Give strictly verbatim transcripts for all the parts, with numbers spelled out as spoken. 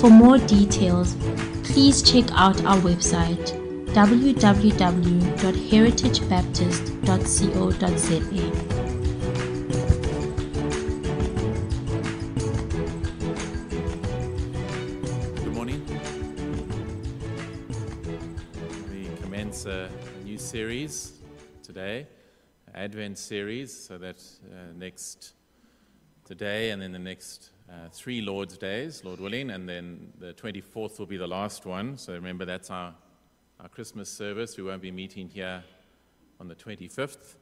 For more details, please check out our website w w w dot heritage baptist dot co dot z a. Good morning. We commence a new series today, Advent series, so that uh, next today and then the next Uh, three Lord's Days, Lord willing, and then the twenty-fourth will be the last one. So remember, that's our, our Christmas service. We won't be meeting here on the twenty-fifth.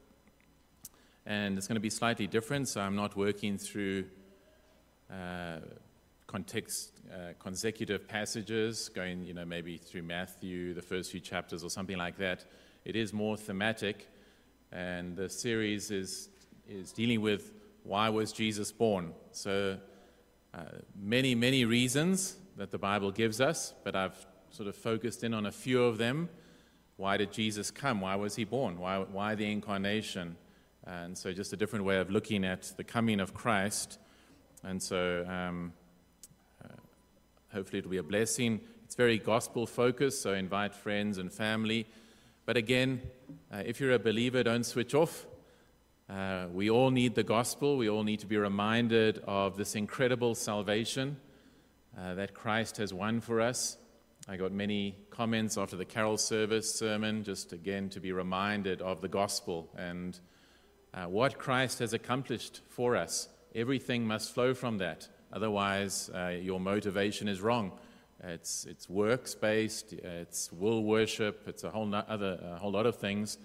And it's going to be slightly different, so I'm not working through uh, context, uh, consecutive passages, going, you know, maybe through Matthew, the first few chapters or something like that. It is more thematic, and the series is is dealing with why was Jesus born. So Uh, many, many reasons that the Bible gives us, but I've sort of focused in on a few of them. Why did Jesus come? Why was he born? Why, why the incarnation? And so just a different way of looking at the coming of Christ. And so um, uh, hopefully it'll be a blessing. It's very gospel-focused, so invite friends and family. But again, uh, if you're a believer, don't switch off. Uh, we all need the gospel. We all need to be reminded of this incredible salvation uh, that Christ has won for us. I got many comments after the carol service sermon, just again to be reminded of the gospel and uh, what Christ has accomplished for us. Everything must flow from that. Otherwise, uh, your motivation is wrong. It's it's works-based. It's will worship. It's a whole no- other a whole lot of things.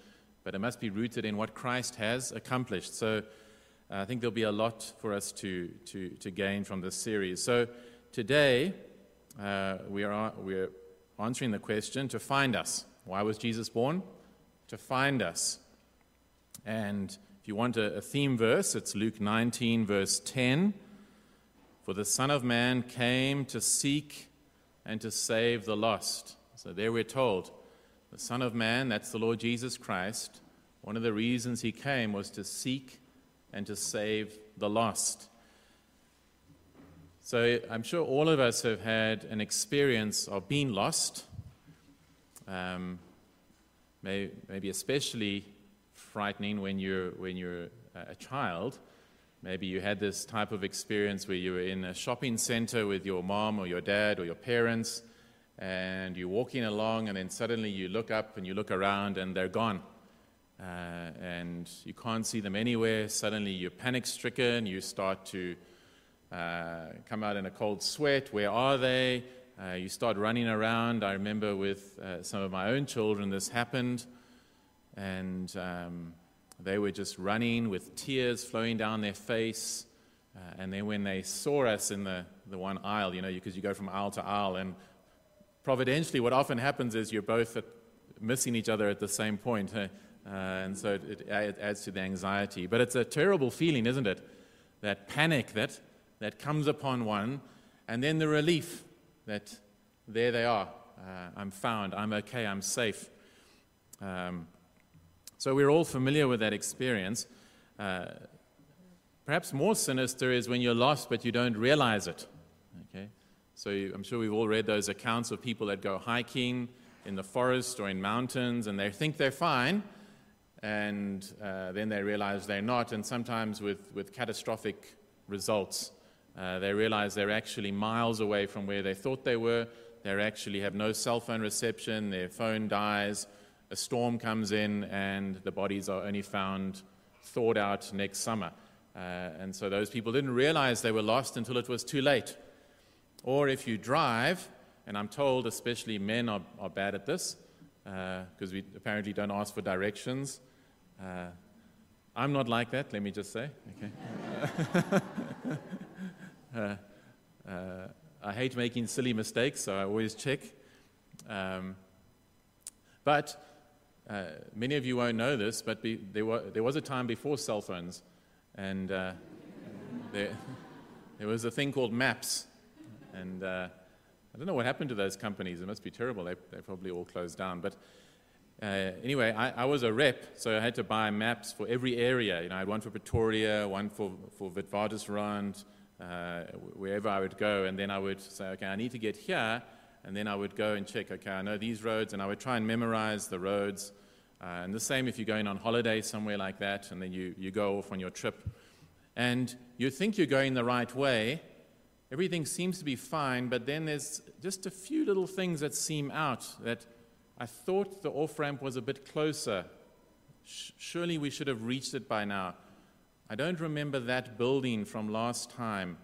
But it must be rooted in what Christ has accomplished. So uh, I think there'll be a lot for us to to, to gain from this series. So today uh, we are we're answering the question to find us. Why was Jesus born? To find us. And if you want a, a theme verse, it's Luke nineteen, verse ten. For the Son of Man came to seek and to save the lost. So there we're told. The Son of Man, that's the Lord Jesus Christ, one of the reasons he came was to seek and to save the lost. So I'm sure all of us have had an experience of being lost, um, may, maybe especially frightening when you're, when you're a child. Maybe you had this type of experience where you were in a shopping center with your mom or your dad or your parents, and you're walking along, and then suddenly you look up and you look around, and they're gone. Uh, and you can't see them anywhere. Suddenly you're panic-stricken. You start to uh, come out in a cold sweat. Where are they? Uh, you start running around. I remember with uh, some of my own children this happened. And um, they were just running with tears flowing down their face. Uh, and then when they saw us in the, the one aisle, you know, because you go from aisle to aisle, and providentially, what often happens is you're both at, missing each other at the same point, uh, and so it, it adds to the anxiety. But it's a terrible feeling, isn't it? That panic that that comes upon one, and then the relief that there they are. Uh, I'm found. I'm okay. I'm safe. Um, so we're all familiar with that experience. Uh, perhaps more sinister is when you're lost but you don't realize it. Okay. So I'm sure we've all read those accounts of people that go hiking in the forest or in mountains, and they think they're fine, and uh, then they realize they're not, and sometimes with, with catastrophic results. Uh, they realize they're actually miles away from where they thought they were. They actually have no cell phone reception. Their phone dies. A storm comes in, and the bodies are only found thawed out next summer. Uh, and so those people didn't realize they were lost until it was too late. Or if you drive, and I'm told especially men are, are bad at this, because uh, we apparently don't ask for directions. Uh, I'm not like that, let me just say. Okay. uh, uh, I hate making silly mistakes, so I always check. Um, but uh, many of you won't know this, but be, there, were, there was a time before cell phones, and uh, there, there was a thing called maps. And uh, I don't know what happened to those companies. It must be terrible. They, they probably all closed down. But uh, anyway, I, I was a rep, so I had to buy maps for every area. You know, I had one for Pretoria, one for, for Witwatersrand, Uh, wherever I would go, and then I would say, okay, I need to get here, and then I would go and check, okay, I know these roads, and I would try and memorize the roads, uh, and the same if you're going on holiday somewhere like that, and then you, you go off on your trip, and you think you're going the right way, everything seems to be fine, but then there's just a few little things that seem out, that I thought the off-ramp was a bit closer, Sh- surely we should have reached it by now. I don't remember that building from last time.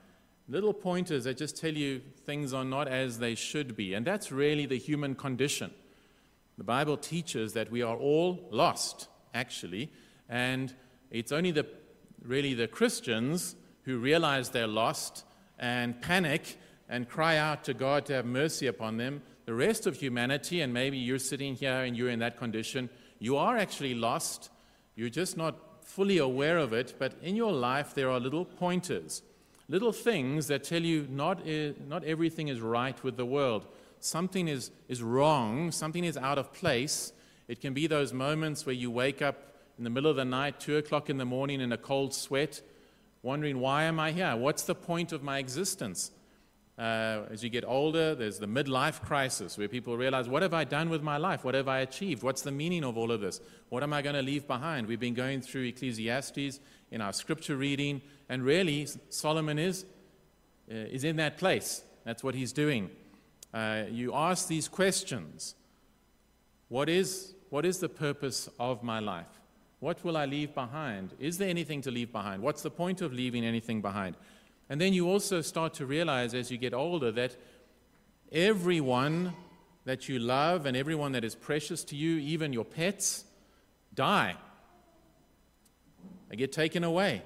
Little pointers that just tell you things are not as they should be. And that's really the human condition. The Bible teaches that we are all lost, actually. And it's only the really the Christians who realize they're lost and panic and cry out to God to have mercy upon them. The rest of humanity, and maybe you're sitting here and you're in that condition, you are actually lost. You're just not fully aware of it, but in your life there are little pointers, little things that tell you not uh, not everything is right with the world. Something is, is wrong, something is out of place. It can be those moments where you wake up in the middle of the night, two o'clock in the morning in a cold sweat, wondering, why am I here? What's the point of my existence? Uh, as you get older, there's the midlife crisis where people realize, what have I done with my life? What have I achieved? What's the meaning of all of this? What am I going to leave behind? We've been going through Ecclesiastes in our scripture reading, and really Solomon is uh, is in that place. That's what he's doing. Uh, you ask these questions. What is what is the purpose of my life? What will I leave behind? Is there anything to leave behind? What's the point of leaving anything behind? And then you also start to realize as you get older that everyone that you love and everyone that is precious to you, even your pets, die. They get taken away.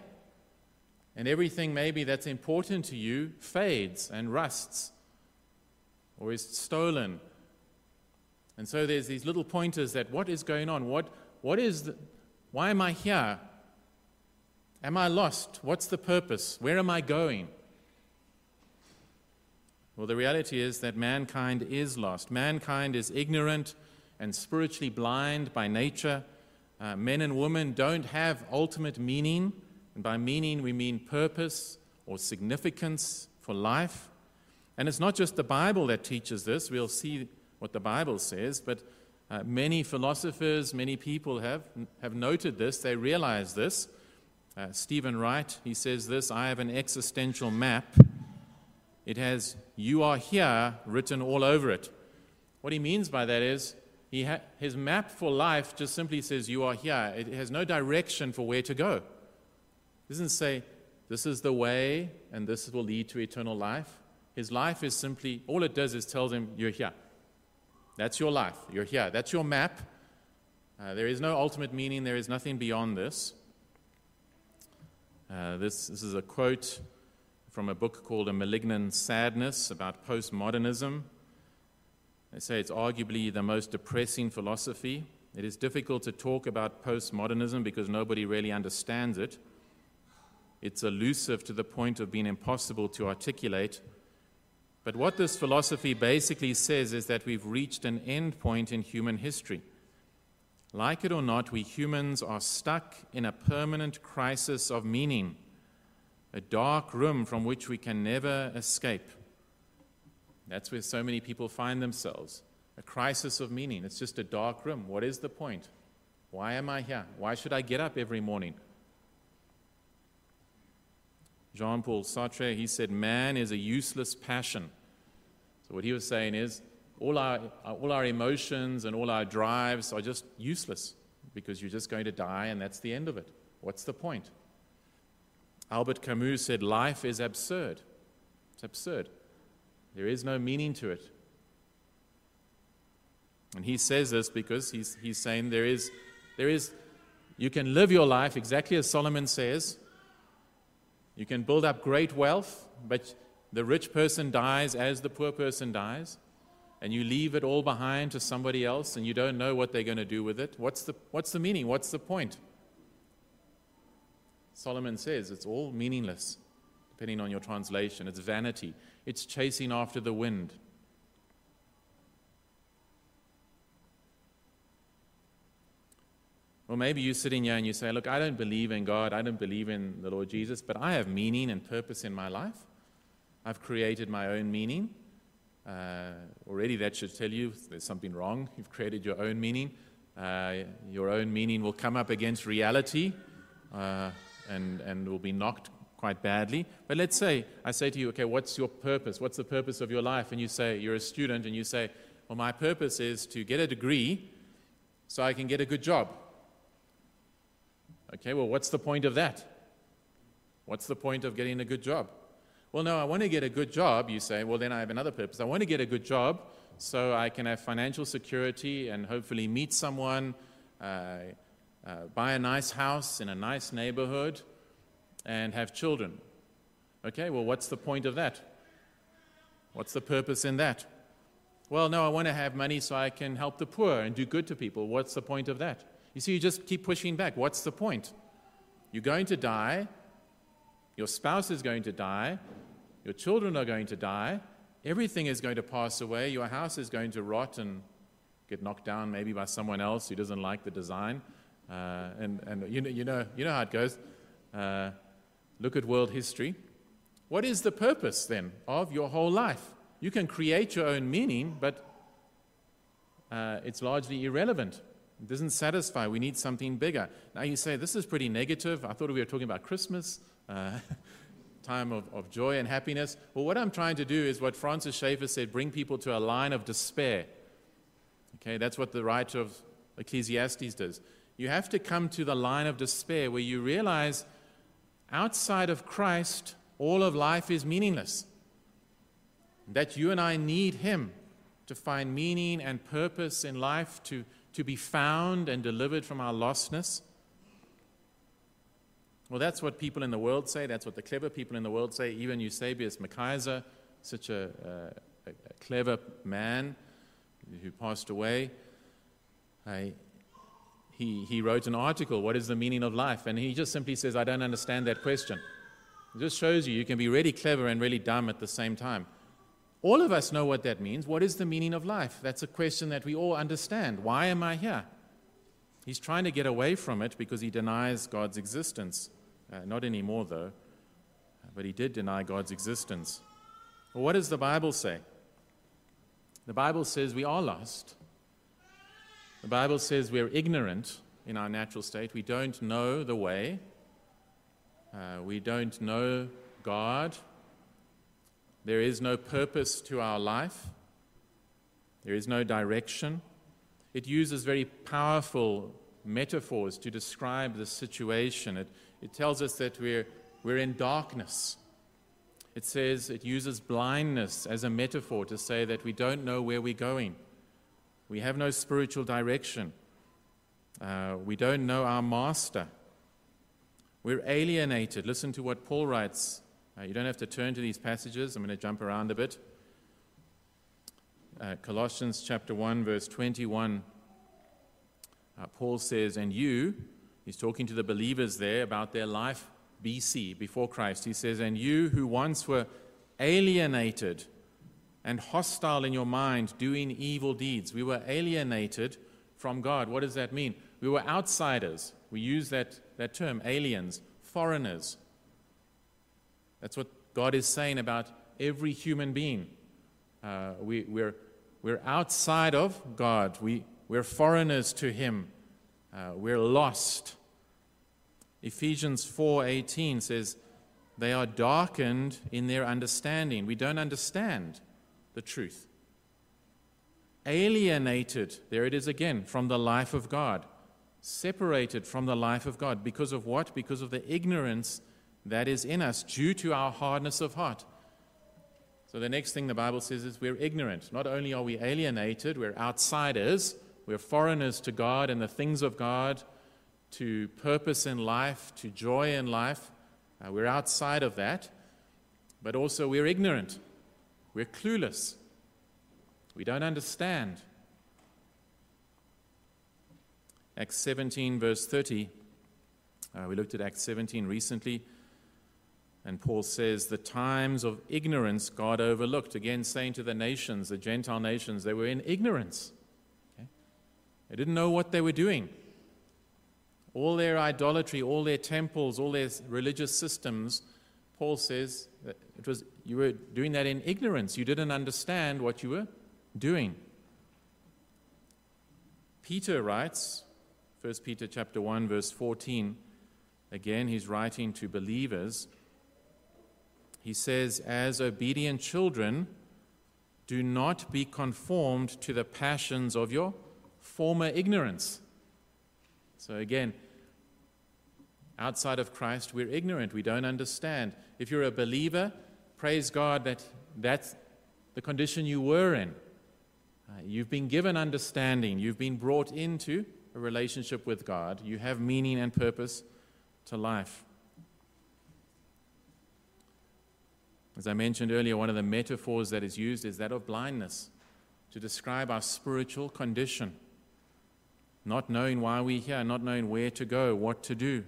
And everything maybe that's important to you fades and rusts or is stolen. And so there's these little pointers that what is going on? What, what is the, why am I here? Am I lost? What's the purpose? Where am I going? Well, the reality is that mankind is lost. Mankind is ignorant and spiritually blind by nature. Uh, men and women don't have ultimate meaning. And by meaning, we mean purpose or significance for life. And it's not just the Bible that teaches this. We'll see what the Bible says. But uh, many philosophers, many people have, have noted this. They realize this. Uh, Stephen Wright, he says this, I have an existential map. It has, you are here, written all over it. What he means by that is, he ha- his map for life just simply says, you are here. It has no direction for where to go. It doesn't say, this is the way, and this will lead to eternal life. His life is simply, all it does is tells him, you're here. That's your life. You're here. That's your map. Uh, there is no ultimate meaning. There is nothing beyond this. Uh, this, this is a quote from a book called A Malignant Sadness about postmodernism. They say it's arguably the most depressing philosophy. It is difficult to talk about postmodernism because nobody really understands it. It's elusive to the point of being impossible to articulate. But what this philosophy basically says is that we've reached an end point in human history. Like it or not, we humans are stuck in a permanent crisis of meaning, a dark room from which we can never escape. That's where so many people find themselves, a crisis of meaning. It's just a dark room. What is the point? Why am I here? Why should I get up every morning? Jean-Paul Sartre, he said, man is a useless passion. So what he was saying is, All our all our emotions and all our drives are just useless because you're just going to die and that's the end of it. What's the point? Albert Camus said, life is absurd. It's absurd. There is no meaning to it. And he says this because he's he's saying there is there is you can live your life exactly as Solomon says. You can build up great wealth, but The rich person dies as the poor person dies, and you leave it all behind to somebody else, and you don't know what they're going to do with it. What's the, what's the meaning? What's the point? Solomon says it's all meaningless, depending on your translation. It's vanity. It's chasing after the wind. Or maybe you're sitting here and you say, look, I don't believe in God, I don't believe in the Lord Jesus, but I have meaning and purpose in my life. I've created my own meaning. Uh, already that should tell you there's something wrong. You've created your own meaning. Uh, your own meaning will come up against reality uh, and, and will be knocked quite badly. But let's say, I say to you, okay, what's your purpose? What's the purpose of your life? And you say, you're a student, and you say, well, my purpose is to get a degree so I can get a good job. Okay, well, what's the point of that? What's the point of getting a good job? Well, no, I want to get a good job, you say. Well, then I have another purpose. I want to get a good job so I can have financial security and hopefully meet someone, uh, uh, buy a nice house in a nice neighborhood, and have children. Okay, well, what's the point of that? What's the purpose in that? Well, no, I want to have money so I can help the poor and do good to people. What's the point of that? You see, you just keep pushing back. What's the point? You're going to die. Your spouse is going to die. Your children are going to die. Everything is going to pass away. Your house is going to rot and get knocked down, maybe by someone else who doesn't like the design. Uh, and and you know, you know you know how it goes. Uh, look at world history. What is the purpose then of your whole life? You can create your own meaning, but uh, it's largely irrelevant. It doesn't satisfy. We need something bigger. Now you say, this is pretty negative. I thought we were talking about Christmas, uh, time of, of joy and happiness. Well, what I'm trying to do is what Francis Schaeffer said, bring people to a line of despair. Okay, that's what the writer of Ecclesiastes does. You have to come to the line of despair where you realize outside of Christ, all of life is meaningless. That you and I need him to find meaning and purpose in life, to to be found and delivered from our lostness. Well, that's what people in the world say. That's what the clever people in the world say. Even Eusebius MacKaiser, such a, uh, a, a clever man who passed away, I, he, he wrote an article, What is the Meaning of Life? And he just simply says, I don't understand that question. It just shows you, you can be really clever and really dumb at the same time. All of us know what that means. What is the meaning of life? That's a question that we all understand. Why am I here? He's trying to get away from it because he denies God's existence. Uh, not anymore, though. But he did deny God's existence. Well, what does the Bible say? The Bible says we are lost. The Bible says we're ignorant in our natural state. We don't know the way. Uh, we don't know God. There is no purpose to our life. There is no direction. It uses very powerful metaphors to describe the situation. It, it tells us that we're, we're in darkness. It says it uses blindness as a metaphor to say that we don't know where we're going. We have no spiritual direction. Uh, we don't know our master. We're alienated. Listen to what Paul writes. Uh, you don't have to turn to these passages. I'm going to jump around a bit. Uh, Colossians chapter one, verse twenty-one. Uh, Paul says, and you, he's talking to the believers there about their life B C, before Christ. He says, and you who once were alienated and hostile in your mind, doing evil deeds. We were alienated from God. What does that mean? We were outsiders. We use that, that term, aliens, foreigners. That's what God is saying about every human being. Uh, we, we're, we're outside of God. We, we're foreigners to him. Uh, we're lost. Ephesians four eighteen says, they are darkened in their understanding. We don't understand the truth. Alienated, there it is again, from the life of God. Separated from the life of God. Because of what? Because of the ignorance that is in us due to our hardness of heart. So the next thing the Bible says is we're ignorant. Not only are we alienated, we're outsiders, we're foreigners to God and the things of God, to purpose in life, to joy in life. Uh, we're outside of that. But also we're ignorant, we're clueless, we don't understand. Acts seventeen verse thirty, uh, we looked at Acts seventeen recently, and Paul says, the times of ignorance God overlooked, again saying to the nations, the Gentile nations, they were in ignorance. Okay? They didn't know what they were doing. All their idolatry, all their temples, all their religious systems, Paul says, that it was, you were doing that in ignorance. You didn't understand what you were doing. Peter writes, First Peter chapter one, verse fourteen. Again, he's writing to believers. He says, as obedient children, do not be conformed to the passions of your former ignorance. So again, outside of Christ, we're ignorant. We don't understand. If you're a believer, praise God that that's the condition you were in. Uh, you've been given understanding. You've been brought into a relationship with God. You have meaning and purpose to life. As I mentioned earlier, one of the metaphors that is used is that of blindness, to describe our spiritual condition, not knowing why we're here, not knowing where to go, what to do.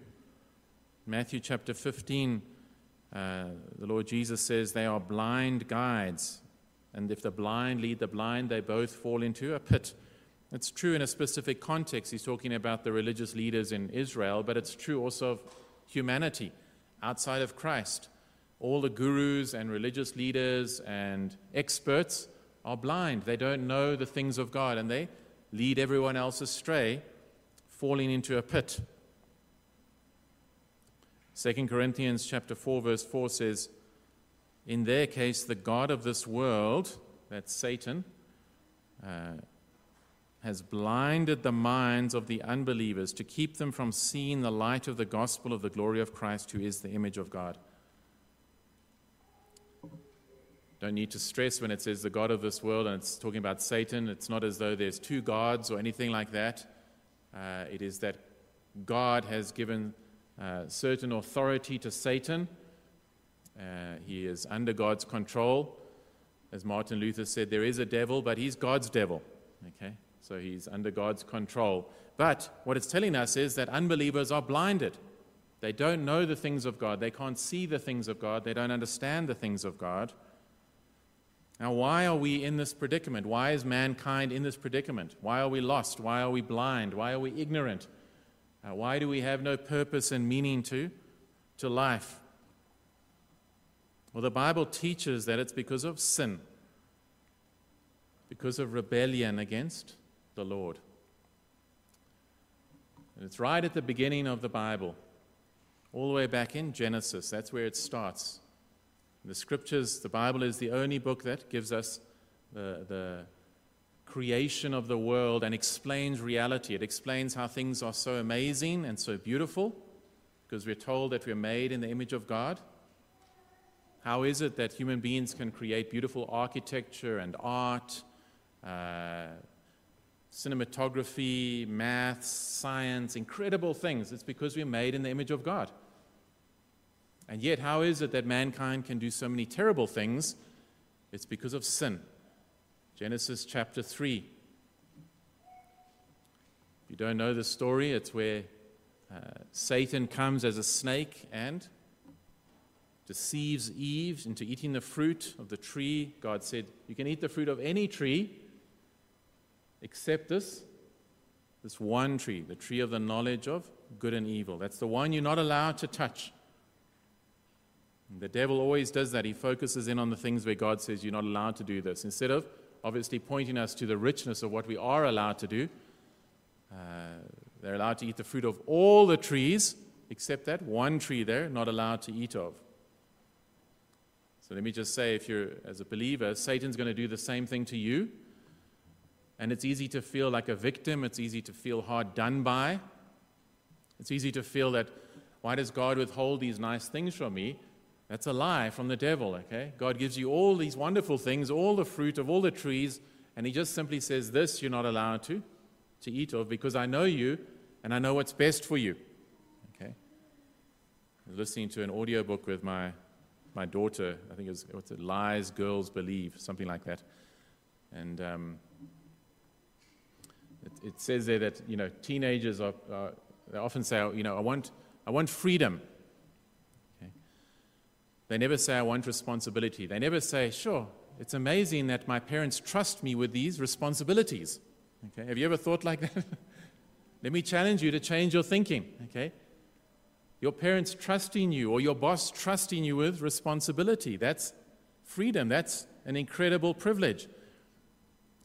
Matthew chapter fifteen, uh, the Lord Jesus says they are blind guides, and if the blind lead the blind, they both fall into a pit. It's true in a specific context. He's talking about the religious leaders in Israel, but it's true also of humanity outside of Christ. All the gurus and religious leaders and experts are blind. They don't know the things of God, and they lead everyone else astray, falling into a pit. Second Corinthians chapter four, verse four says, in their case, the God of this world, that's Satan, uh, has blinded the minds of the unbelievers to keep them from seeing the light of the gospel of the glory of Christ, who is the image of God. Don't need to stress when it says the God of this world and it's talking about Satan. It's not as though there's two gods or anything like that. Uh, it is that God has given Uh, certain authority to Satan. Uh, he is under God's control. As Martin Luther said, there is a devil, but he's God's devil. Okay, so he's under God's control. But what it's telling us is that unbelievers are blinded. They don't know the things of God. They can't see the things of God. They don't understand the things of God. Now, why are we in this predicament? Why is mankind in this predicament? Why are we lost? Why are we blind? Why are we ignorant? Uh, why do we have no purpose and meaning to, to life? Well, the Bible teaches that it's because of sin, because of rebellion against the Lord. And it's right at the beginning of the Bible, all the way back in Genesis. That's where it starts. In the Scriptures, the Bible is the only book that gives us the the creation of the world and explains reality. It explains how things are so amazing and so beautiful, because we're told that we're made in the image of God. How is it that human beings can create beautiful architecture and art, uh, cinematography, maths, science, incredible things? It's because we're made in the image of God. And yet, how is it that mankind can do so many terrible things? It's because of sin. Genesis chapter three. If you don't know the story, it's where uh, Satan comes as a snake and deceives Eve into eating the fruit of the tree. God said, you can eat the fruit of any tree except this, this one tree, the tree of the knowledge of good and evil. That's the one you're not allowed to touch. And the devil always does that. He focuses in on the things where God says you're not allowed to do this, instead of obviously pointing us to the richness of what we are allowed to do. Uh, they're allowed to eat the fruit of all the trees, except that one tree they're not allowed to eat of. So let me just say, if you're, as a believer, Satan's going to do the same thing to you. And it's easy to feel like a victim. It's easy to feel hard done by. It's easy to feel that, why does God withhold these nice things from me? That's a lie from the devil, okay? God gives you all these wonderful things, all the fruit of all the trees, and he just simply says, this you're not allowed to, to eat of, because I know you, and I know what's best for you, okay? I was listening to an audiobook with my, my daughter, I think it was, what's it, Lies Girls Believe, something like that. And um, it, it says there that, you know, teenagers are, are, they often say, you know, I want, I want freedom. Okay? They never say, I want responsibility. They never say, sure, it's amazing that my parents trust me with these responsibilities. Okay? Have you ever thought like that? Let me challenge you to change your thinking, okay? Your parents trusting you or your boss trusting you with responsibility. That's freedom. That's an incredible privilege.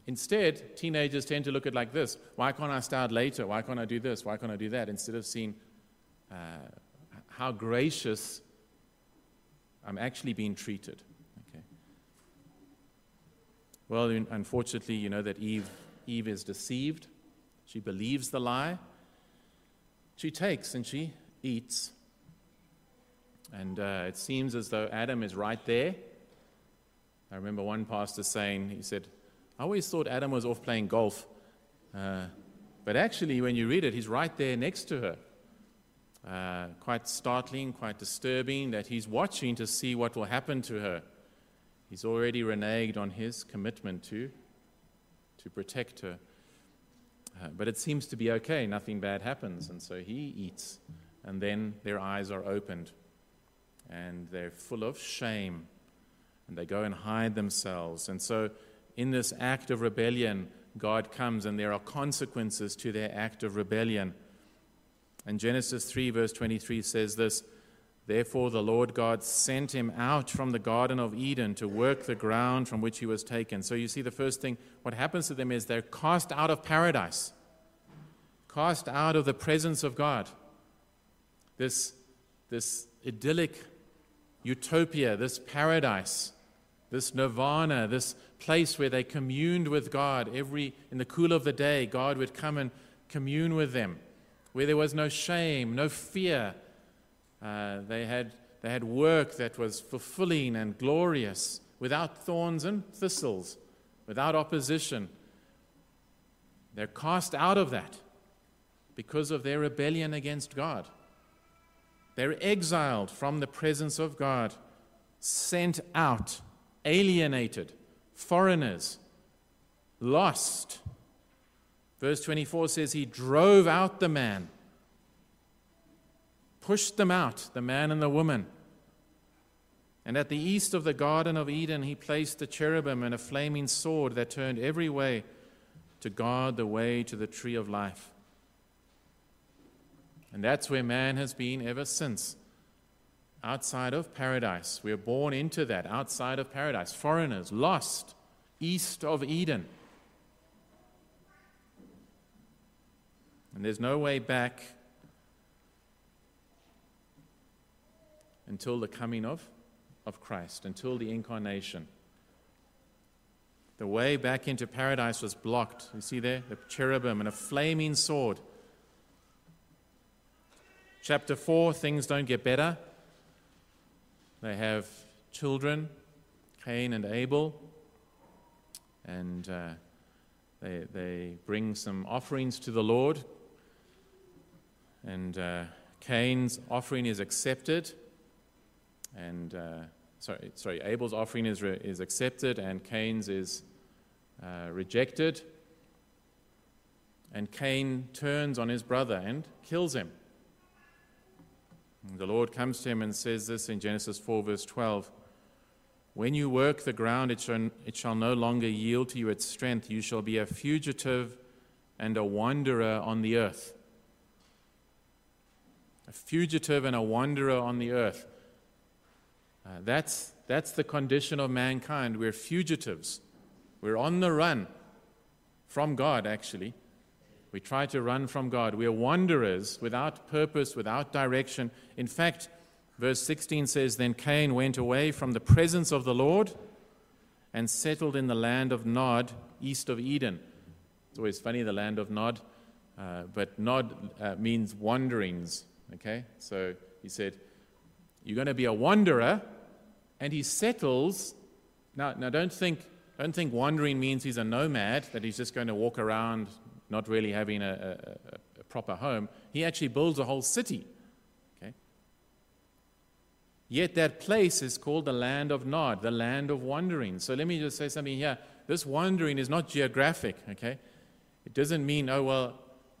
Instead, teenagers tend to look at it like this. Why can't I start later? Why can't I do this? Why can't I do that? Instead of seeing uh, how gracious I'm actually being treated. Okay. Well, unfortunately, you know that Eve, Eve is deceived. She believes the lie. She takes and she eats. And uh, it seems as though Adam is right there. I remember one pastor saying, he said, I always thought Adam was off playing golf. Uh, but actually, when you read it, he's right there next to her. Uh, quite startling, quite disturbing that he's watching to see what will happen to her. He's already reneged on his commitment to, to protect her. Uh, but it seems to be okay, nothing bad happens, and so he eats, and then their eyes are opened, and they're full of shame, and they go and hide themselves. And so in this act of rebellion, God comes, and there are consequences to their act of rebellion. And Genesis three, verse twenty-three says this, "Therefore the Lord God sent him out from the Garden of Eden to work the ground from which he was taken." So you see, the first thing, what happens to them is they're cast out of paradise, cast out of the presence of God. This, this idyllic utopia, this paradise, this nirvana, this place where they communed with God. Every, in the cool of the day, God would come and commune with them, where there was no shame, no fear. Uh, they had they had work that was fulfilling and glorious, without thorns and thistles, without opposition. They're cast out of that because of their rebellion against God. They're exiled from the presence of God, sent out, alienated, foreigners, lost. Verse twenty-four says, he drove out the man. Pushed them out, the man and the woman. And at the east of the Garden of Eden, he placed the cherubim and a flaming sword that turned every way to guard the way to the tree of life. And that's where man has been ever since, outside of paradise. We are born into that, outside of paradise, foreigners, lost, east of Eden. And there's no way back until the coming of, of Christ, until the incarnation. The way back into paradise was blocked. You see there, the cherubim and a flaming sword. Chapter four, things don't get better. They have children, Cain and Abel, and uh, they, they bring some offerings to the Lord. And uh, Cain's offering is accepted. And uh, sorry, sorry, Abel's offering is re- is accepted, and Cain's is uh, rejected. And Cain turns on his brother and kills him. And the Lord comes to him and says this in Genesis four, verse twelve: "When you work the ground, it shall, it shall no longer yield to you its strength. You shall be a fugitive and a wanderer on the earth." A fugitive and a wanderer on the earth. Uh, that's that's the condition of mankind. We're fugitives. We're on the run from God, actually. We try to run from God. We're wanderers without purpose, without direction. In fact, verse sixteen says, "Then Cain went away from the presence of the Lord and settled in the land of Nod, east of Eden." It's always funny, the land of Nod, uh, but Nod uh, means wanderings, okay? So he said, "You're going to be a wanderer," and he settles. Now, now don't think don't think wandering means he's a nomad, that he's just going to walk around not really having a, a, a proper home. He actually builds a whole city. Okay? Yet that place is called the land of Nod, the land of wandering. So let me just say something here. This wandering is not geographic, okay? It doesn't mean, oh, well,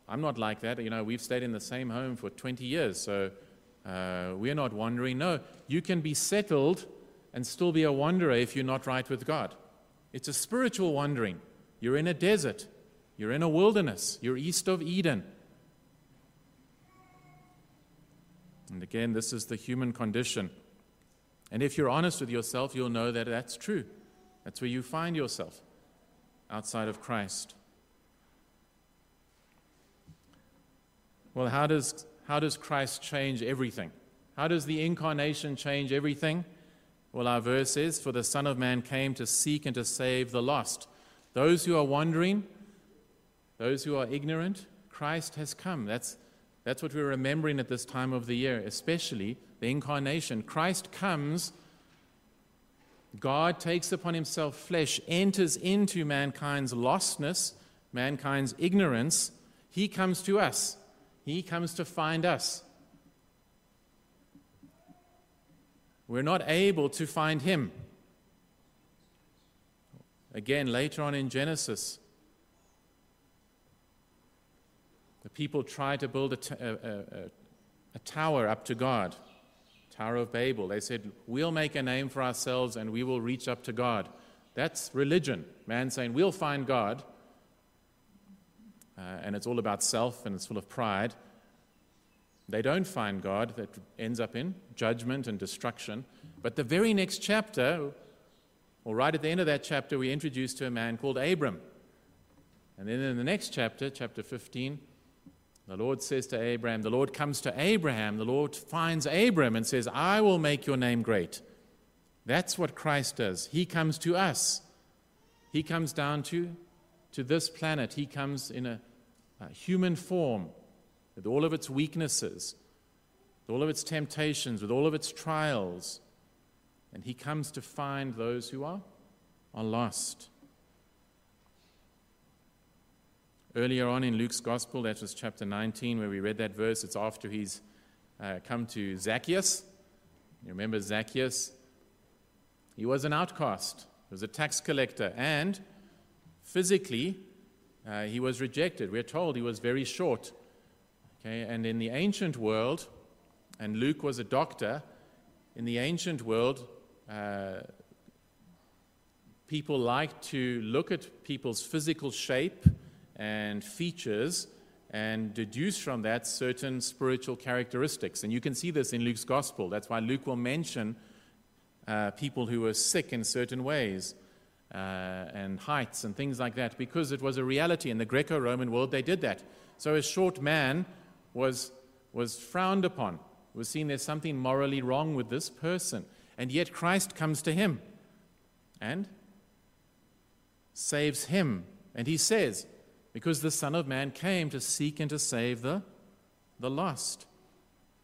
I'm not like that. You know, we've stayed in the same home for twenty years, so uh, we're not wandering. No, you can be settled and still be a wanderer if you're not right with God. It's a spiritual wandering. You're in a desert. You're in a wilderness. You're east of Eden. And again, this is the human condition. And if you're honest with yourself, you'll know that that's true. That's where you find yourself, outside of Christ. Well, how does, how does Christ change everything? How does the incarnation change everything? Well, our verse says, "For the Son of Man came to seek and to save the lost." Those who are wandering, those who are ignorant, Christ has come. That's That's what we're remembering at this time of the year, especially the incarnation. Christ comes, God takes upon himself flesh, enters into mankind's lostness, mankind's ignorance. He comes to us. He comes to find us. We're not able to find him. Again, later on in Genesis, the people try to build a, t- a, a, a tower up to God, Tower of Babel. They said, we'll make a name for ourselves and we will reach up to God. That's religion, man saying, we'll find God. Uh, and it's all about self and it's full of pride. They don't find God. That ends up in judgment and destruction. But the very next chapter, or right at the end of that chapter, we're introduced to a man called Abram. And then in the next chapter, chapter fifteen, the Lord says to Abraham, the Lord comes to Abraham, the Lord finds Abram and says, I will make your name great. That's what Christ does. He comes to us. He comes down to, to this planet. He comes in a, a human form with all of its weaknesses, with all of its temptations, with all of its trials. And he comes to find those who are, are lost. Earlier on in Luke's Gospel, that was chapter nineteen, where we read that verse. It's after he's uh, come to Zacchaeus. You remember Zacchaeus? He was an outcast. He was a tax collector. And physically, uh, he was rejected. We're told he was very short. Okay, and in the ancient world, and Luke was a doctor, in the ancient world, uh, people liked to look at people's physical shape and features and deduce from that certain spiritual characteristics. And you can see this in Luke's Gospel. That's why Luke will mention uh, people who were sick in certain ways uh, and heights and things like that, because it was a reality. In the Greco-Roman world, they did that. So a short man was, was frowned upon. It was seen there's something morally wrong with this person. And yet Christ comes to him and saves him. And he says, because the Son of Man came to seek and to save the, the lost.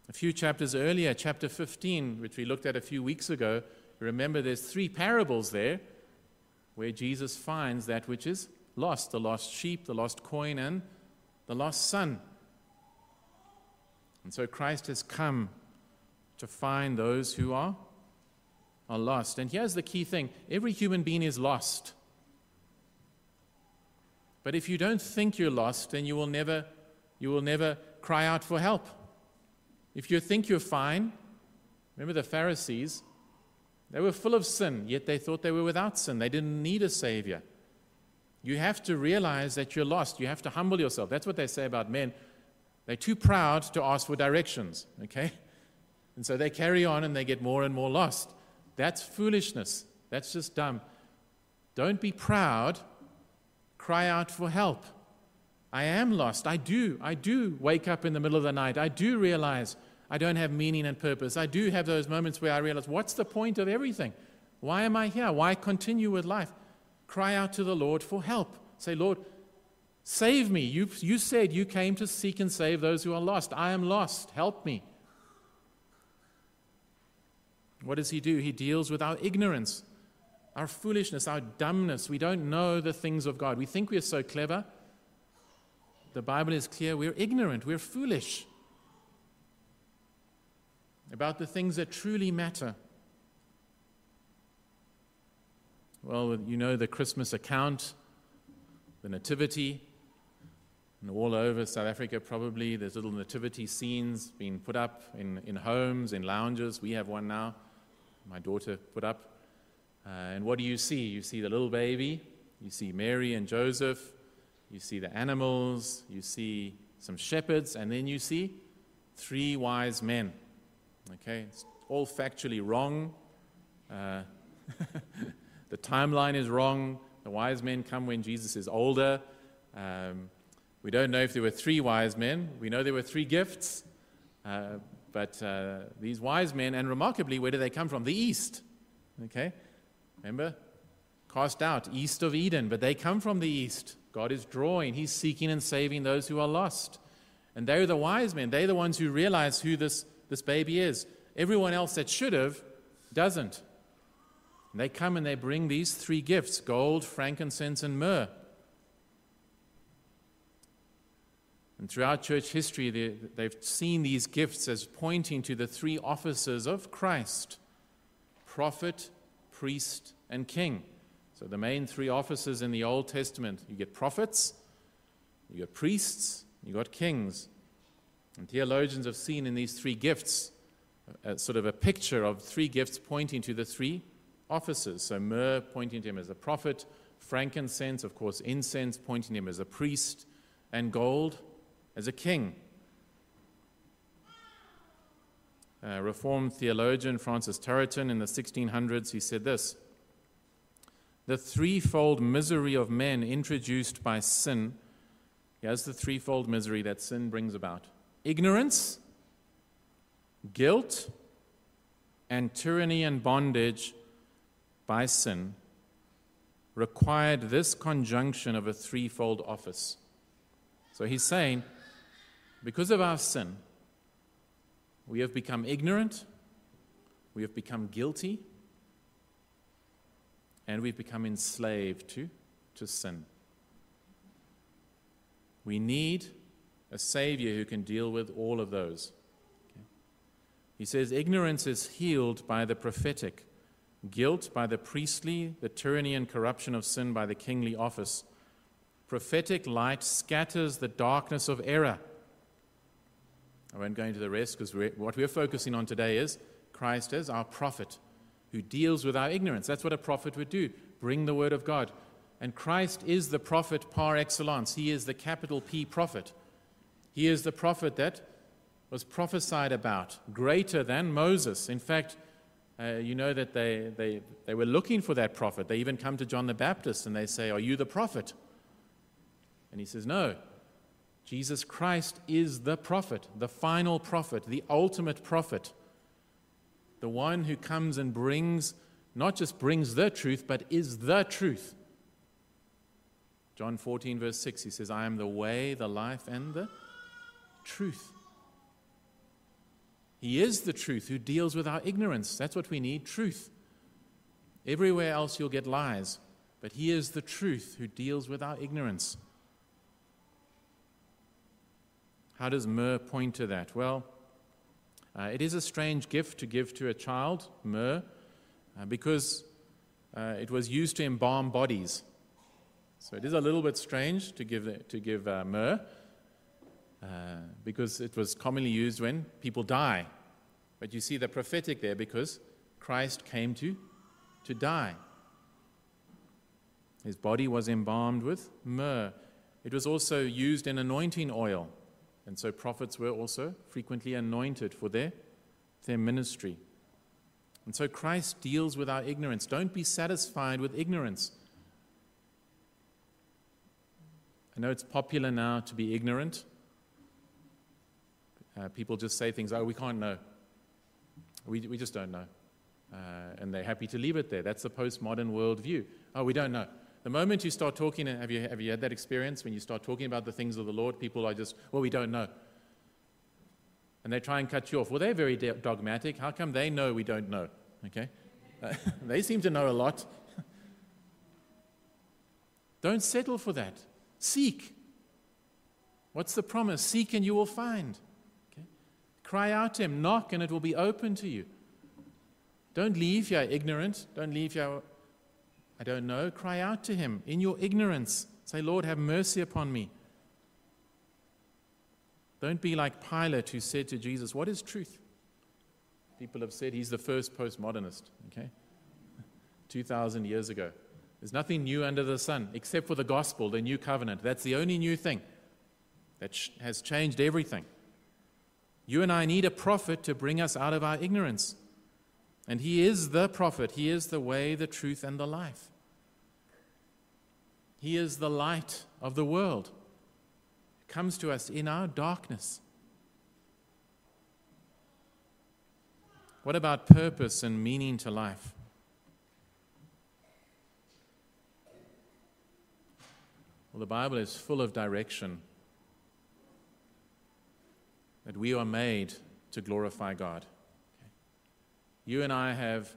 A few chapters earlier, chapter fifteen, which we looked at a few weeks ago, remember there's three parables there where Jesus finds that which is lost, the lost sheep, the lost coin, and the lost son. And so Christ has come to find those who are, are lost. And here's the key thing. Every human being is lost. But if you don't think you're lost, then you will never, you will never cry out for help. If you think you're fine, remember the Pharisees, they were full of sin, yet they thought they were without sin. They didn't need a savior. You have to realize that you're lost. You have to humble yourself. That's what they say about men. They're too proud to ask for directions, okay? And so they carry on and they get more and more lost. That's foolishness. That's just dumb. Don't be proud. Cry out for help. I am lost. I do. I do wake up in the middle of the night. I do realize I don't have meaning and purpose. I do have those moments where I realize, what's the point of everything? Why am I here? Why continue with life? Cry out to the Lord for help. Say, Lord, save me. You, you said you came to seek and save those who are lost. I am lost. Help me. What does he do? He deals with our ignorance. Our foolishness, our dumbness. We don't know the things of God. We think we are so clever. The Bible is clear. We're ignorant. We're foolish. about the things that truly matter. Well, you know the Christmas account, the nativity, and all over South Africa probably there's little nativity scenes being put up in, in homes, in lounges. We have one now, my daughter put up. Uh, and what do you see? You see the little baby, you see Mary and Joseph, you see the animals, you see some shepherds, and then you see three wise men. Okay, it's all factually wrong. Uh, the timeline is wrong. The wise men come when Jesus is older. Um, we don't know if there were three wise men. We know there were three gifts. Uh, but uh, these wise men, and remarkably, where do they come from? The east. Okay, remember? Cast out, east of Eden. But they come from the east. God is drawing. He's seeking and saving those who are lost. And they're the wise men. They're the ones who realize who this, this baby is. Everyone else that should have doesn't. And they come and they bring these three gifts, gold, frankincense, and myrrh. And throughout church history, they, they've seen these gifts as pointing to the three offices of Christ: prophet, priest, and king. So the main three offices in the Old Testament, you get prophets, you get priests, you got kings. And theologians have seen in these three gifts a, a sort of a picture of three gifts pointing to the three offices. So myrrh pointing to him as a prophet, frankincense, of course, incense pointing to him as a priest, and gold as a king. Uh, Reformed theologian Francis Turretin in the sixteen hundreds, he said this: the threefold misery of men introduced by sin. Here's the threefold misery that sin brings about: ignorance, guilt, and tyranny and bondage by sin required this conjunction of a threefold office. So he's saying, because of our sin, we have become ignorant, we have become guilty, and we've become enslaved to, to sin. We need a Savior who can deal with all of those. Okay. He says, ignorance is healed by the prophetic, guilt by the priestly, the tyranny and corruption of sin by the kingly office. Prophetic light scatters the darkness of error. I won't go into the rest because we're, what we're focusing on today is Christ as our prophet who deals with our ignorance. That's what a prophet would do, bring the word of God. And Christ is the prophet par excellence. He is the capital P prophet. He is the prophet that was prophesied about, greater than Moses. In fact, Uh, you know that they, they, they were looking for that prophet. They even come to John the Baptist and they say, "Are you the prophet?" And he says, "No, Jesus Christ is the prophet, the final prophet, the ultimate prophet, the one who comes and brings, not just brings the truth, but is the truth." John fourteen, verse six, he says, "I am the way, the life, and the truth." He is the truth who deals with our ignorance. That's what we need, truth. Everywhere else you'll get lies, but he is the truth who deals with our ignorance. How does myrrh point to that? Well, uh, it is a strange gift to give to a child, myrrh, uh, because uh, it was used to embalm bodies. So it is a little bit strange to give, to give uh, myrrh, Uh, because it was commonly used when people die. But you see the prophetic there because Christ came to, to die. His body was embalmed with myrrh. It was also used in anointing oil. And so prophets were also frequently anointed for their, their ministry. And so Christ deals with our ignorance. Don't be satisfied with ignorance. I know it's popular now to be ignorant. Uh, people just say things, "Oh, we can't know. We we just don't know." Uh, and they're happy to leave it there. That's the postmodern worldview. "Oh, we don't know." The moment you start talking, have you have you had that experience when you start talking about the things of the Lord, people are just, "Well, we don't know." And they try and cut you off. Well, they're very de- dogmatic. How come they know we don't know? Okay? Uh, they seem to know a lot. Don't settle for that. Seek. What's the promise? Seek and you will find. Cry out to him, knock, and it will be open to you. Don't leave here ignorant. Don't leave here, I don't know. Cry out to him in your ignorance. Say, Lord, have mercy upon me. Don't be like Pilate, who said to Jesus, what is truth? People have said he's the first postmodernist, okay? two thousand years ago. There's nothing new under the sun except for the gospel, the new covenant. That's the only new thing that has changed everything. You and I need a prophet to bring us out of our ignorance. And he is the prophet. He is the way, the truth, and the life. He is the light of the world. It comes to us in our darkness. What about purpose and meaning to life? Well, the Bible is full of direction that we are made to glorify God. You and I have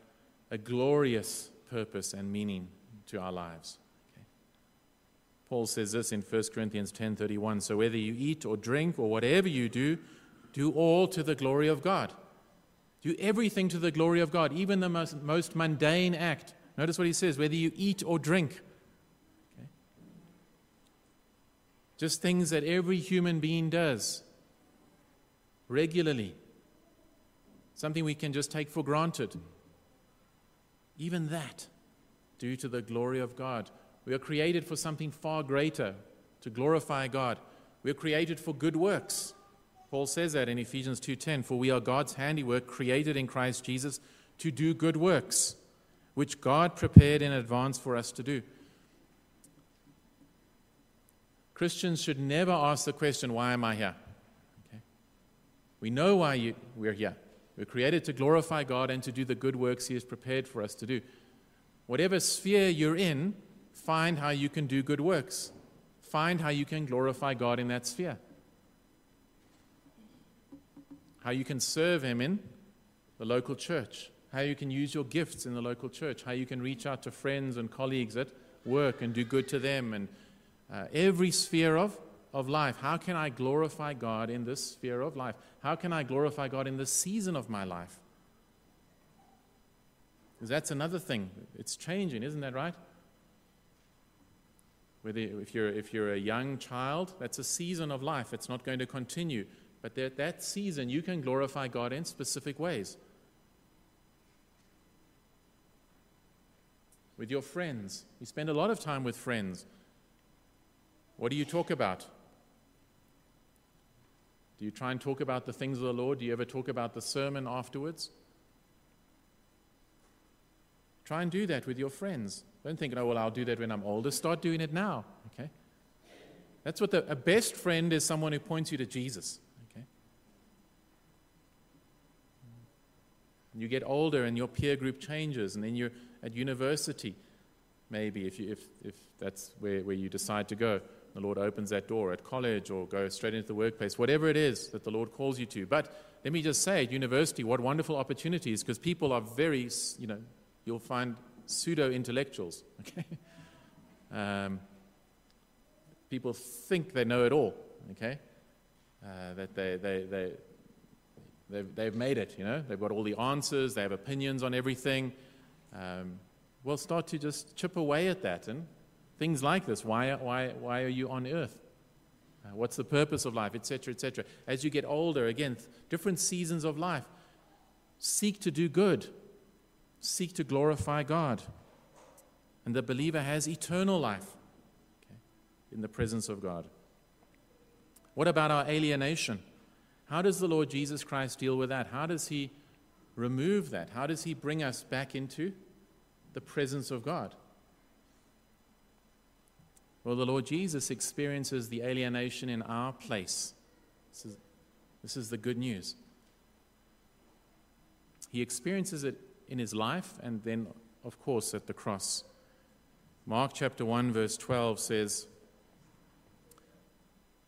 a glorious purpose and meaning to our lives. Okay. Paul says this in First Corinthians ten thirty-one, so whether you eat or drink or whatever you do, do all to the glory of God. Do everything to the glory of God, even the most, most mundane act. Notice what he says, whether you eat or drink. Okay. Just things that every human being does regularly. Something we can just take for granted. Even that, due to the glory of God. We are created for something far greater, to glorify God. We are created for good works. Paul says that in Ephesians two ten, for we are God's handiwork, created in Christ Jesus to do good works, which God prepared in advance for us to do. Christians should never ask the question, why am I here? Okay. We know why you, we're here. We're created to glorify God and to do the good works he has prepared for us to do. Whatever sphere you're in, find how you can do good works. Find how you can glorify God in that sphere. How you can serve him in the local church. How you can use your gifts in the local church. How you can reach out to friends and colleagues at work and do good to them. And uh, every sphere of of life. How can I glorify God in this sphere of life? How can I glorify God in this season of my life? Because that's another thing. It's changing, isn't that right? Whether if you're if you're a young child, that's a season of life. It's not going to continue. But that that season, you can glorify God in specific ways. With your friends. You spend a lot of time with friends. What do you talk about? Do you try and talk about the things of the Lord? Do you ever talk about the sermon afterwards? Try and do that with your friends. Don't think, oh, well, I'll do that when I'm older. Start doing it now, okay? That's what the, a best friend is, someone who points you to Jesus, okay? You get older and your peer group changes, and then you're at university, maybe, if, you, if, if that's where, where you decide to go. The Lord opens that door at college, or go straight into the workplace, whatever it is that the Lord calls you to. But let me just say, at university, what wonderful opportunities, because people are very, you know, you'll find pseudo-intellectuals, okay? Um, people think they know it all, okay? Uh, that they, they, they, they've, they've made it, you know? They've got all the answers, they have opinions on everything. Um, we'll start to just chip away at that, and things like this. Why, why, why are you on earth? Uh, what's the purpose of life, et cetera, et cetera. As you get older, again, different seasons of life. Seek to do good. Seek to glorify God. And the believer has eternal life, okay, in the presence of God. What about our alienation? How does the Lord Jesus Christ deal with that? How does he remove that? How does he bring us back into the presence of God? Well, the Lord Jesus experiences the alienation in our place. This is, this is the good news. He experiences it in his life and then, of course, at the cross. Mark chapter one, verse twelve says,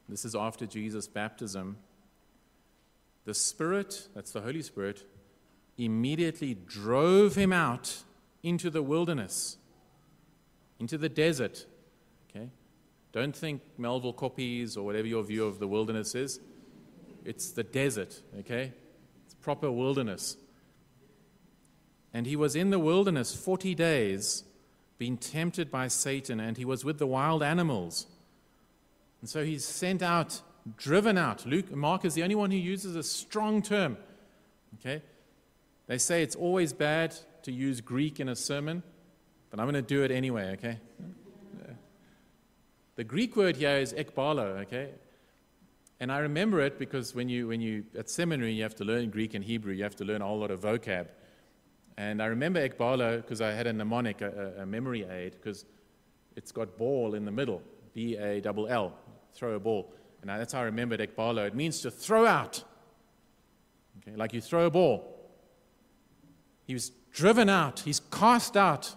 this is after Jesus' baptism, the Spirit, that's the Holy Spirit, immediately drove him out into the wilderness, into the desert. Don't think Melville copies or whatever your view of the wilderness is. It's the desert, okay? It's proper wilderness. And he was in the wilderness forty days, being tempted by Satan, and he was with the wild animals. And so he's sent out, driven out. Luke, Mark is the only one who uses a strong term, okay? They say it's always bad to use Greek in a sermon, but I'm going to do it anyway, okay? The Greek word here is ekbalo, okay? And I remember it because when you, when you at seminary, you have to learn Greek and Hebrew. You have to learn a whole lot of vocab. And I remember ekbalo because I had a mnemonic, a, a memory aid, because it's got ball in the middle, B A L L, throw a ball. And that's how I remembered ekbalo. It means to throw out, okay? Like you throw a ball. He was driven out. He's cast out.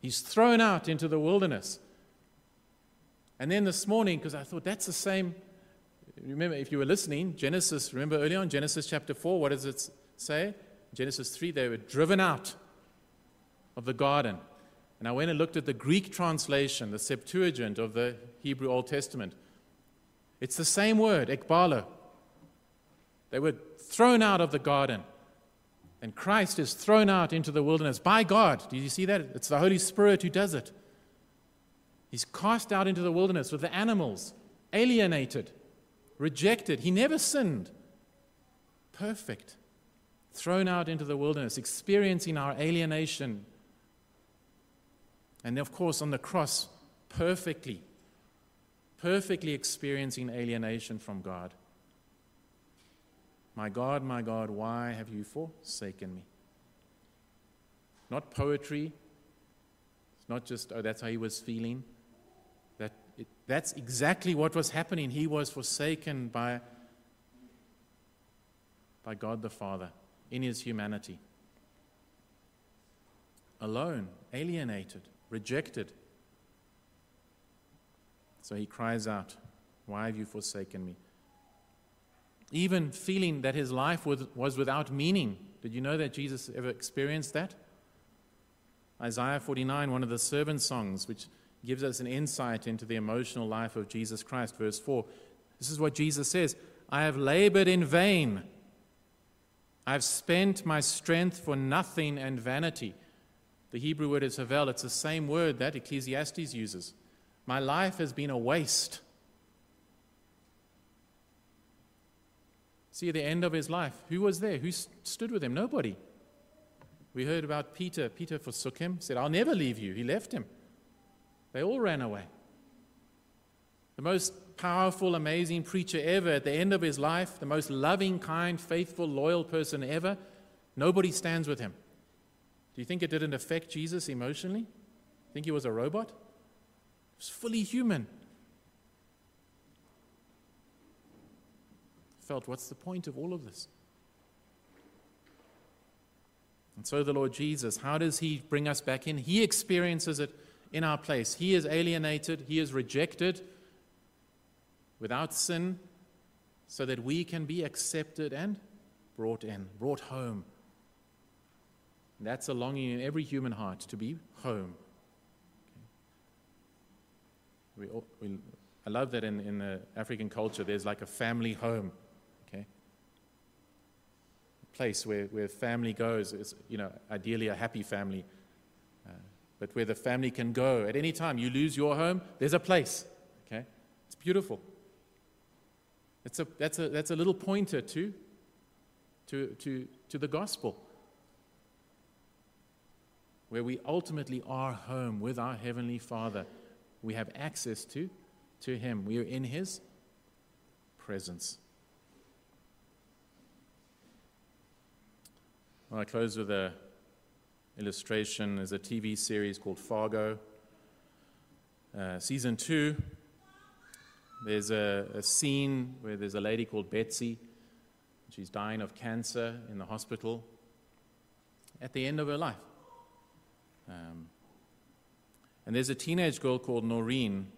He's thrown out into the wilderness. And then this morning, because I thought that's the same. Remember, if you were listening, Genesis, remember earlier on, Genesis chapter four, what does it say? Genesis three, they were driven out of the garden. And I went and looked at the Greek translation, the Septuagint of the Hebrew Old Testament. It's the same word, ekbalo. They were thrown out of the garden. And Christ is thrown out into the wilderness by God. Do you see that? It's the Holy Spirit who does it. He's cast out into the wilderness with the animals, alienated, rejected. He never sinned. Perfect. Thrown out into the wilderness, experiencing our alienation. And of course, on the cross, perfectly, perfectly experiencing alienation from God. My God, my God, why have you forsaken me? Not poetry. It's not just, oh, that's how he was feeling. That it, that's exactly what was happening. He was forsaken by, by God the Father in his humanity. Alone, alienated, rejected. So he cries out, why have you forsaken me? Even feeling that his life was without meaning. Did you know that Jesus ever experienced that? Isaiah forty-nine, one of the servant songs, which gives us an insight into the emotional life of Jesus Christ. Verse four, this is what Jesus says, I have labored in vain. I have spent my strength for nothing and vanity. The Hebrew word is havel. It's the same word that Ecclesiastes uses. My life has been a waste. See, at the end of his life, who was there? Who st- stood with him? Nobody. We heard about Peter. Peter forsook him, said, I'll never leave you. He left him. They all ran away. The most powerful, amazing preacher ever, at the end of his life, the most loving, kind, faithful, loyal person ever, nobody stands with him. Do you think it didn't affect Jesus emotionally? Think he was a robot? He was fully human. Felt, what's the point of all of this? And so the Lord Jesus, how does he bring us back in? He experiences it in our place. He is alienated, he is rejected without sin, so that we can be accepted and brought in, brought home. And that's a longing in every human heart, to be home. Okay. We, all, we, I love that in, in the African culture there's like a family home. Place where, where family goes is, you know, ideally a happy family, uh, but where the family can go at any time. You lose your home, there's a place, okay? It's beautiful. It's a, that's, a, that's a little pointer to, to, to, to the gospel, where we ultimately are home with our Heavenly Father. We have access to, to Him. We are in His presence. Well, I close with an illustration. There's a T V series called Fargo. Uh, season two, there's a, a scene where there's a lady called Betsy. She's dying of cancer in the hospital at the end of her life. Um, and there's a teenage girl called Noreen.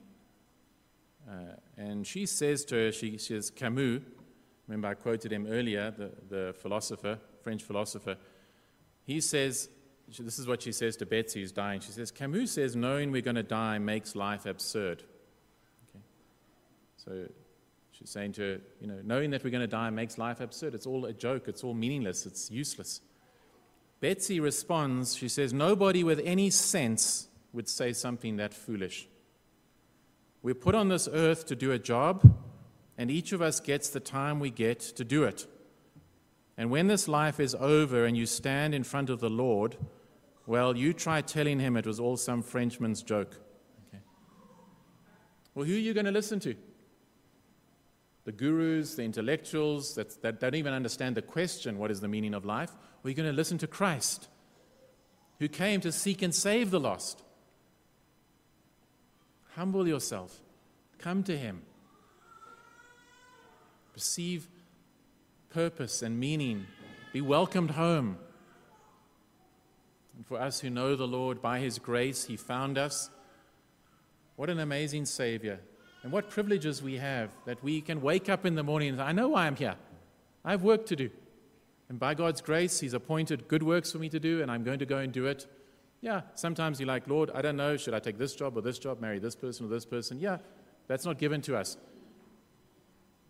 Uh, and she says to her, she says, Camus, remember I quoted him earlier, the, the philosopher, French philosopher, he says, this is what she says to Betsy who's dying. She says, Camus says, knowing we're going to die makes life absurd. Okay. So She's saying to her, you know, knowing that we're going to die makes life absurd. It's all a joke. It's all meaningless. It's useless. Betsy responds, she says, nobody with any sense would say something that foolish. We're put on this earth to do a job, and each of us gets the time we get to do it. And when this life is over and you stand in front of the Lord, well, you try telling him it was all some Frenchman's joke. Okay. Well, who are you going to listen to? The gurus, the intellectuals that, that don't even understand the question, what is the meaning of life? Or are you going to listen to Christ, who came to seek and save the lost? Humble yourself. Come to him. Receive purpose and meaning. Be welcomed home. And for us who know the Lord, by his grace, he found us. What an amazing Savior. And what privileges we have that we can wake up in the morning and say, I know why I'm here. I have work to do. And by God's grace, he's appointed good works for me to do, and I'm going to go and do it. Yeah, sometimes you're like, Lord, I don't know, should I take this job or this job, marry this person or this person? Yeah, that's not given to us.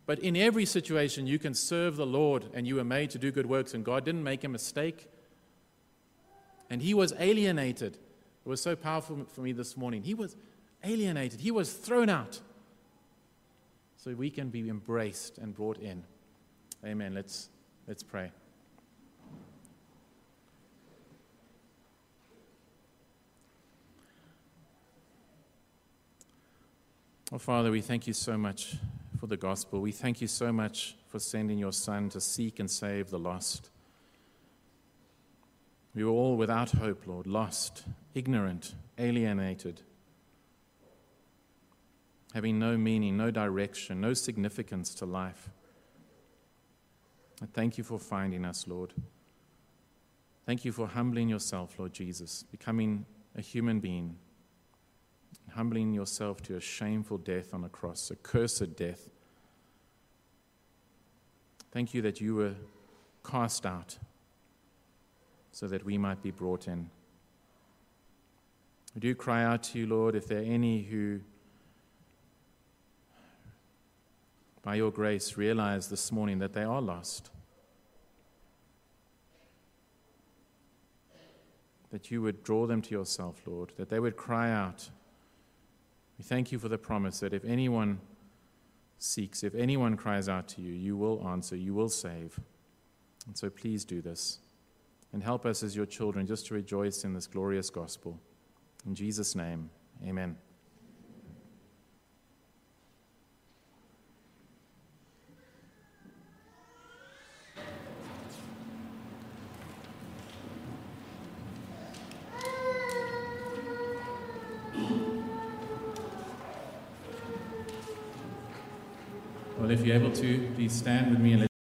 But in every situation, you can serve the Lord, and you were made to do good works, and God didn't make a mistake. And he was alienated. It was so powerful for me this morning. He was alienated. He was thrown out. So we can be embraced and brought in. Amen. Let's, let's pray. Oh, Father, we thank you so much for the gospel. We thank you so much for sending your Son to seek and save the lost. We were all without hope, Lord, lost, ignorant, alienated, having no meaning, no direction, no significance to life. I thank you for finding us, Lord. Thank you for humbling yourself, Lord Jesus, becoming a human being, humbling yourself to a shameful death on a cross, a cursed death. Thank you that you were cast out so that we might be brought in. We do cry out to you, Lord, if there are any who by your grace realize this morning that they are lost, that you would draw them to yourself, Lord, that they would cry out. We thank you for the promise that if anyone seeks, if anyone cries out to you, you will answer, you will save. And so please do this, and help us as your children just to rejoice in this glorious gospel. In Jesus' name, amen. Well, if you're able to, please stand with me and let's